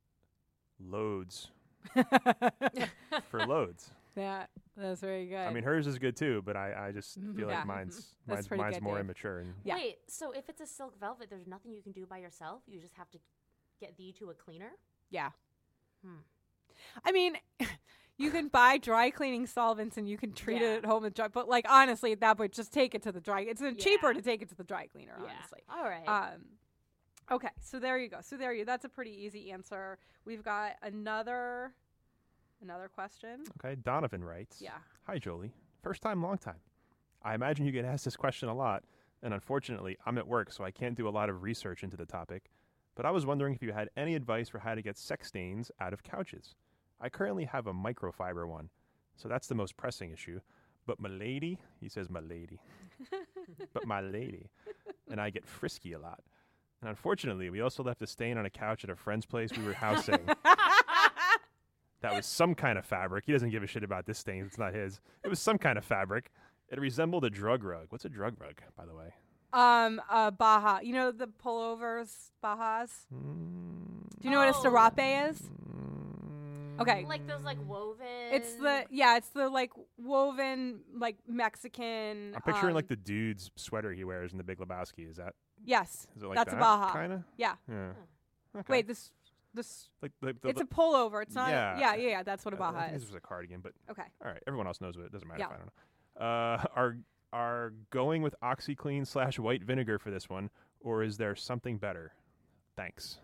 loads for loads. Yeah, that's very good. I mean, hers is good too, but I just feel like mine's more immature. And wait, so if it's a silk velvet, there's nothing you can do by yourself. You just have to get thee to a cleaner. Yeah. I mean, you can buy dry cleaning solvents and you can treat it at home with dry. But like honestly, at that point, just take it to the dry. It's cheaper to take it to the dry cleaner. Yeah. Honestly. All right. Okay, so there you go. That's a pretty easy answer. We've got another question. Okay, Donovan writes. Yeah. Hi, Jolie. First time, long time. I imagine you get asked this question a lot, and unfortunately, I'm at work, so I can't do a lot of research into the topic, but I was wondering if you had any advice for how to get sex stains out of couches. I currently have a microfiber one, so that's the most pressing issue, but my lady, and I get frisky a lot. And unfortunately, we also left a stain on a couch at a friend's place we were housing. That was some kind of fabric. He doesn't give a shit about this stain. It's not his. It was some kind of fabric. It resembled a drug rug. What's a drug rug, by the way? Baja. You know the pullovers, Bajas? Do you know what a serape is? Okay. Like those like woven. It's the like woven like Mexican. I'm picturing like the dude's sweater he wears in The Big Lebowski. Is that? Yes. Is it like that's a Baja. Kinda? Yeah. Okay. Wait, this like it's a pullover. It's not. Yeah. That's what a Baja is. This was a cardigan, but okay. All right. Everyone else knows what it doesn't matter if I don't know. Are going with OxyClean / white vinegar for this one, or is there something better? Thanks.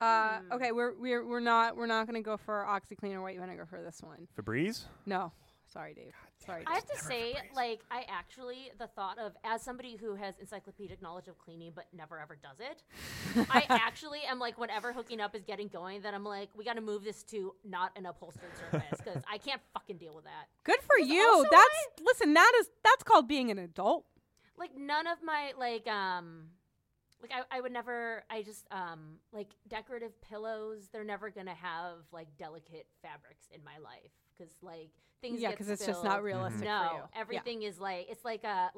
Okay, we're not going to go for OxyClean or white vinegar for this one. Febreze? No. Sorry, Dave. I have to say, Febreze. Like, I actually, the thought of, as somebody who has encyclopedic knowledge of cleaning but never ever does it, I actually am like, whenever hooking up is getting going, then I'm like, we got to move this to not an upholstered surface because I can't fucking deal with that. Good for you. That's called being an adult. Like, none of my, Like, I would never, I just, like, decorative pillows, they're never going to have, like, delicate fabrics in my life. Because, like, things get because it's just not realistic for you. No, everything is, like, it's like a,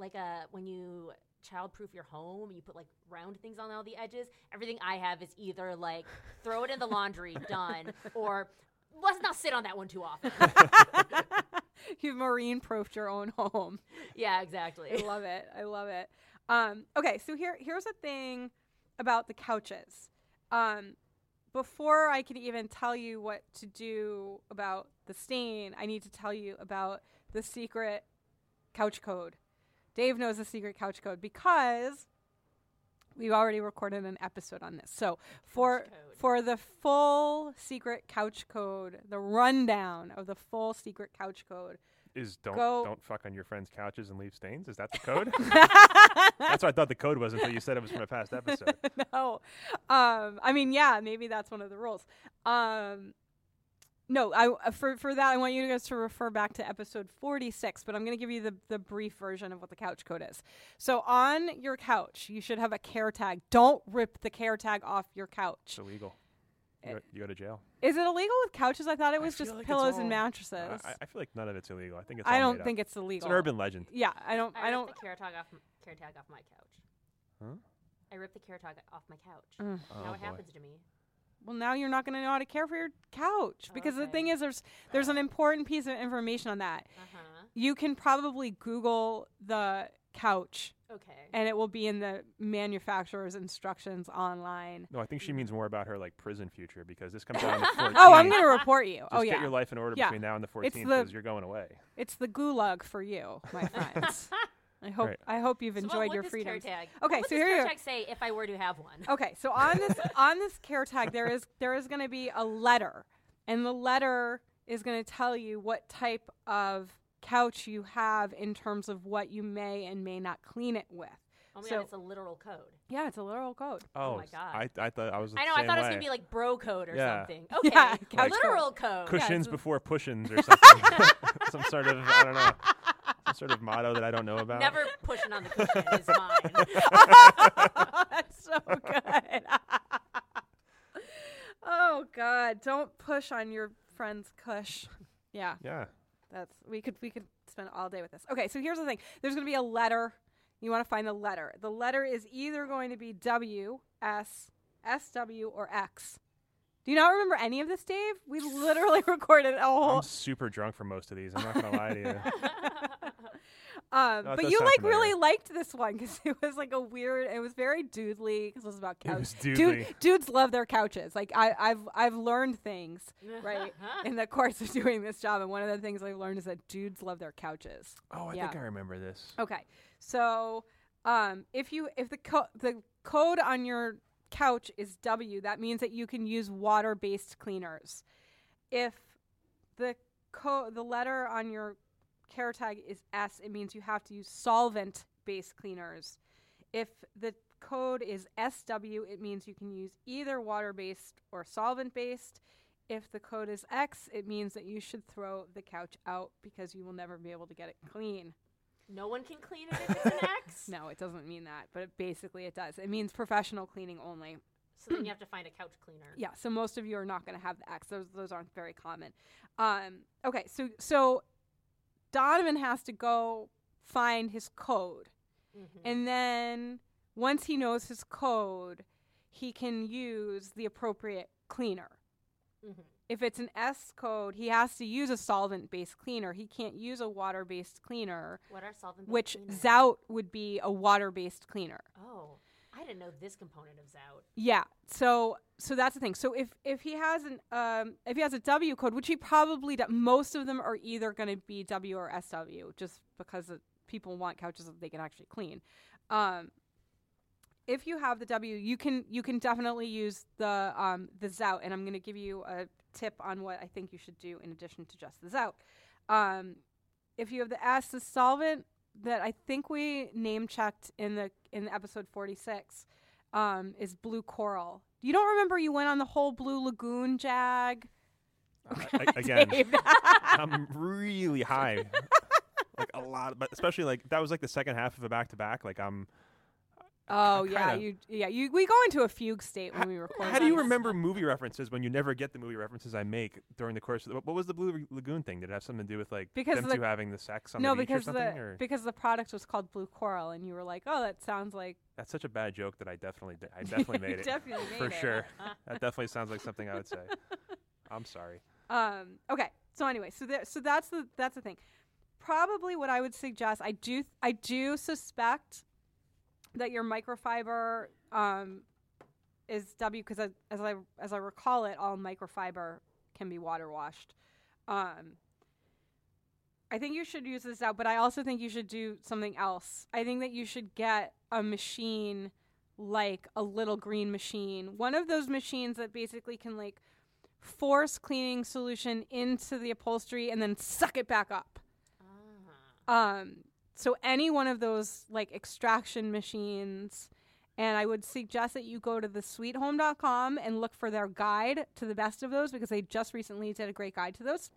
when you childproof your home and you put, like, round things on all the edges, everything I have is either, like, throw it in the laundry, done, or let's not sit on that one too often. You've marine-proofed your own home. Yeah, exactly. I love it. Okay, so here's a thing about the couches. Before I can even tell you what to do about the stain, I need to tell you about the secret couch code. Dave knows the secret couch code because we've already recorded an episode on this. So for the full secret couch code, the rundown of the full secret couch code, is don't fuck on your friends' couches and leave stains? Is that the code? That's what I thought the code was until you said it was from a past episode. No. I mean, yeah, maybe that's one of the rules. No, for that, I want you guys to refer back to episode 46, but I'm going to give you the brief version of what the couch code is. So on your couch, you should have a care tag. Don't rip the care tag off your couch. It's illegal. You go to jail. Is it illegal with couches? I thought it was just like pillows and mattresses. I feel like none of it's illegal. I think it's all I don't think it's illegal. It's an urban legend. Yeah, I don't ripped the care tag off my couch. Huh? I ripped the care tag off my couch. Now it happens to me. Well, now you're not going to know how to care for your couch because the thing is there's an important piece of information on that. You can probably Google the couch. Okay. And it will be in the manufacturer's instructions online. No, I think she means more about her like prison future because this comes out on the 14th. Oh, I'm going to report you. Get your life in order between now and the 14th because you're going away. It's the gulag for you, my friends. I hope you've enjoyed your freedom. Okay, so here you go. Say if I were to have one. Okay, so on this care tag there is going to be a letter, and the letter is going to tell you what type of couch you have in terms of what you may and may not clean it with. Oh my God, it's a literal code. Yeah, it's a literal code. Oh my God. I thought I was. I know. I thought it was gonna be like bro code or something. Okay, yeah, like literal code. Cushions before pushions or something. Some sort of sort of motto that I don't know about. Never pushing on the cushion is mine. Oh, that's so good. Oh God, don't push on your friend's cush. Yeah. Yeah. That's we could spend all day with this. Okay, so here's the thing. There's going to be a letter. You want to find the letter. The letter is either going to be W, S, SW, or X. Do you not remember any of this, Dave? We literally recorded a whole. I'm super drunk for most of these. I'm not going to lie to you. But you really liked this one because it was like a weird. It was very doodly because it was about couches. Dudes love their couches. Like I've learned things right in the course of doing this job, and one of the things I've learned is that dudes love their couches. Oh, I think I remember this. Okay, so if the code on your couch is W, that means that you can use water-based cleaners. If the letter on your care tag is S, it means you have to use solvent-based cleaners. If the code is SW, it means you can use either water-based or solvent-based. If the code is X, it means that you should throw the couch out because you will never be able to get it clean. No one can clean it if it's an X? No, it doesn't mean that, but basically it does. It means professional cleaning only. So then you have to find a couch cleaner. Yeah, so most of you are not going to have the X. Those aren't very common. Okay, so Donovan has to go find his code. Mm-hmm. And then once he knows his code, he can use the appropriate cleaner. Mm-hmm. If it's an S code, he has to use a solvent-based cleaner. He can't use a water-based cleaner. What are solvent-based cleaners? Zout would be a water-based cleaner. Oh, I didn't know this component of Zout. Yeah, so that's the thing. So if he has a W code, which he probably most of them are either going to be W or SW, just because people want couches that they can actually clean. If you have the W, you can definitely use the Zout, and I'm going to give you a tip on what I think you should do in addition to just the Zout. If you have the S, the solvent that I think we name checked in the episode 46 is Blue Coral. You don't remember you went on the whole Blue Lagoon jag? Again, I'm really high, like a lot, but especially like that was like the second half of a back-to-back. Like I'm. Oh yeah, we go into a fugue state when we record. How do you remember movie references when you never get the movie references I make during the course of what was the Blue Lagoon thing? Did it have something to do with like them two having the sex on the beach or something? No, because the product was called Blue Coral, and you were like, oh, that sounds like. That's such a bad joke that I definitely made it. Definitely made it for sure. That definitely sounds like something I would say. I'm sorry. Okay. So anyway, so that's the thing. Probably what I would suggest. I do suspect that your microfiber is W because as I recall it, all microfiber can be water washed. I think you should use this out, but I also think you should do something else. I think that you should get a machine like a little green machine, one of those machines that basically can like force cleaning solution into the upholstery and then suck it back up. So any one of those like extraction machines, And I would suggest that you go to the sweethome.com and look for their guide to the best of those, because they just recently did a great guide to those.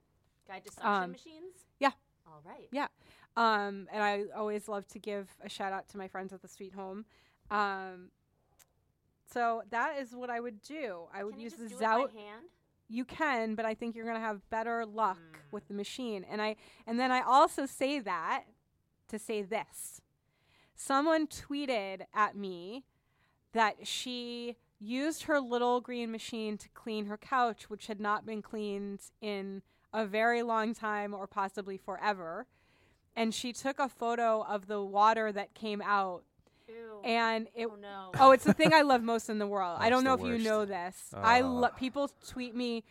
Guide to suction machines? Yeah. All right. Yeah. And I always love to give a shout out to my friends at the Sweet Home. So that is what I would do. I would use the Zout. Can you just do it by hand? You can, but I think you're going to have better luck with the machine. And then I also say that to say this. Someone tweeted at me that she used her little green machine to clean her couch, which had not been cleaned in a very long time or possibly forever. And she took a photo of the water that came out. Ew. And it it's the thing I love most in the world. I don't know if you know this. People tweet me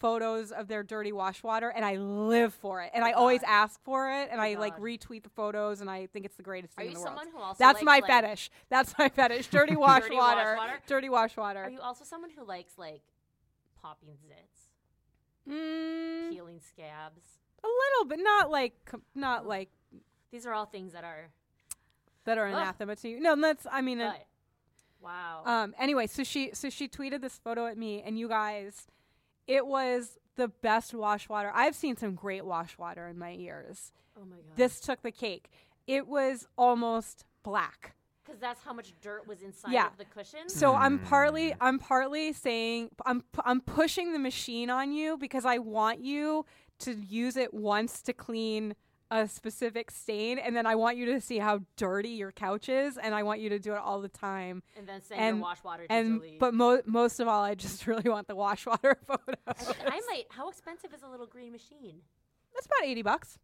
photos of their dirty wash water, and I live for it. And I always ask for it, and I retweet the photos, and I think it's the greatest thing in the world. Are you someone who also fetish. That's my fetish. Dirty wash water. Dirty wash water. Are you also someone who likes, popping zits? Peeling scabs? A little, but not like. These are all things that are anathema to you. No, that's, I mean. Wow. Anyway, so she tweeted this photo at me, and you guys, it was the best wash water. I've seen some great wash water in my years. Oh my God. This took the cake. It was almost black. Because that's how much dirt was inside of the cushion. So I'm partly saying I'm pushing the machine on you because I want you to use it once to clean a specific stain, and then I want you to see how dirty your couch is, and I want you to do it all the time. And then send your wash water to Julie. But most of all, I just really want the wash water photos. How expensive is a little green machine? That's about $80.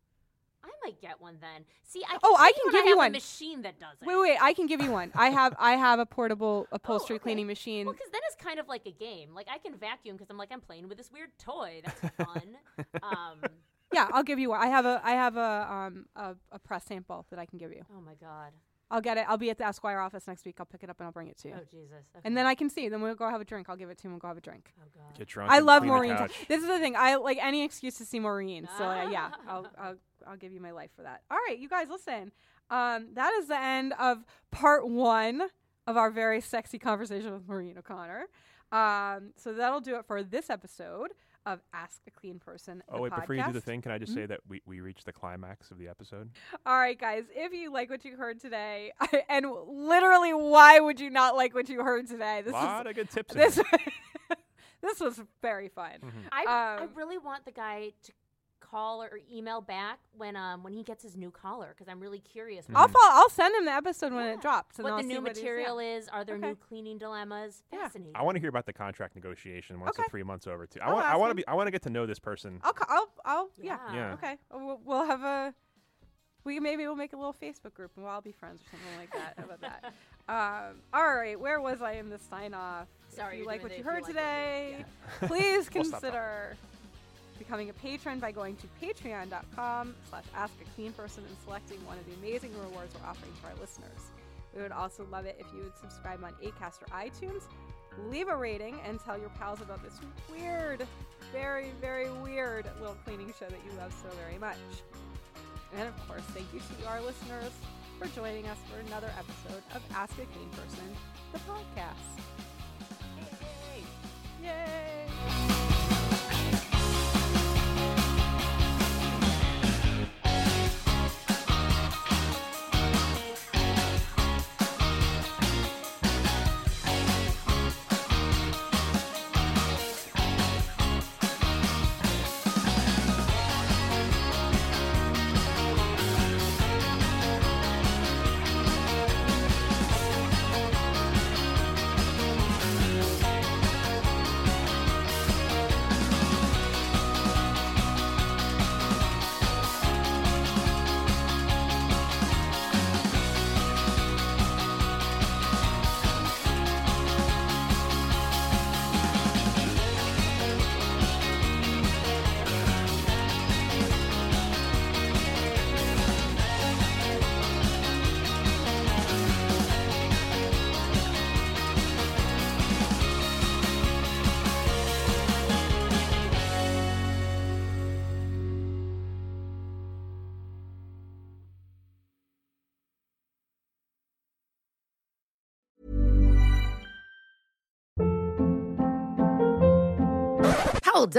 I might get one then. See, I can give you one. A machine that does it. Wait, I can give you one. I have a portable upholstery cleaning machine. Well, because then it's kind of like a game. Like I can vacuum because I'm playing with this weird toy. That's fun. Yeah, I'll give you one. I have a press sample that I can give you. Oh my God. I'll get it. I'll be at the Esquire office next week. I'll pick it up and I'll bring it to you. Oh, Jesus. Okay. And then I can see. Then we'll go have a drink. I'll give it to him. We'll go have a drink. Oh, God. Get drunk. I love Maureen. This is the thing. I like any excuse to see Maureen. So, I'll give you my life for that. All right, you guys, listen. That is the end of part one of our very sexy conversation with Maureen O'Connor. So that'll do it for this episode of Ask a Clean Person. Oh, wait, podcast. Before you do the thing, can I just say that we reached the climax of the episode? All right, guys, if you like what you heard today, and literally, why would you not like what you heard today? This lot of good tips. This was very fun. Mm-hmm. I really want the guy to call or email back when he gets his new collar, because I'm really curious. Mm-hmm. I'll send him the episode when it drops. And what the new material is. Are there new cleaning dilemmas? Fascinating. I want to hear about the contract negotiation once the 3 months over too. I want to get to know this person. I'll. Okay. We'll have we'll make a little Facebook group and we'll all be friends or something like that. How about that? All right, where was I in the sign off? Sorry, if you like what you heard today, please consider becoming a patron by going to patreon.com/askacleanperson and selecting one of the amazing rewards we're offering to our listeners. We would also love it if you would subscribe on Acast or iTunes, leave a rating, and tell your pals about this weird, very, very weird little cleaning show that you love so very much. And of course, thank you to our listeners for joining us for another episode of Ask a Clean Person, the podcast. Yay! Yay! Hold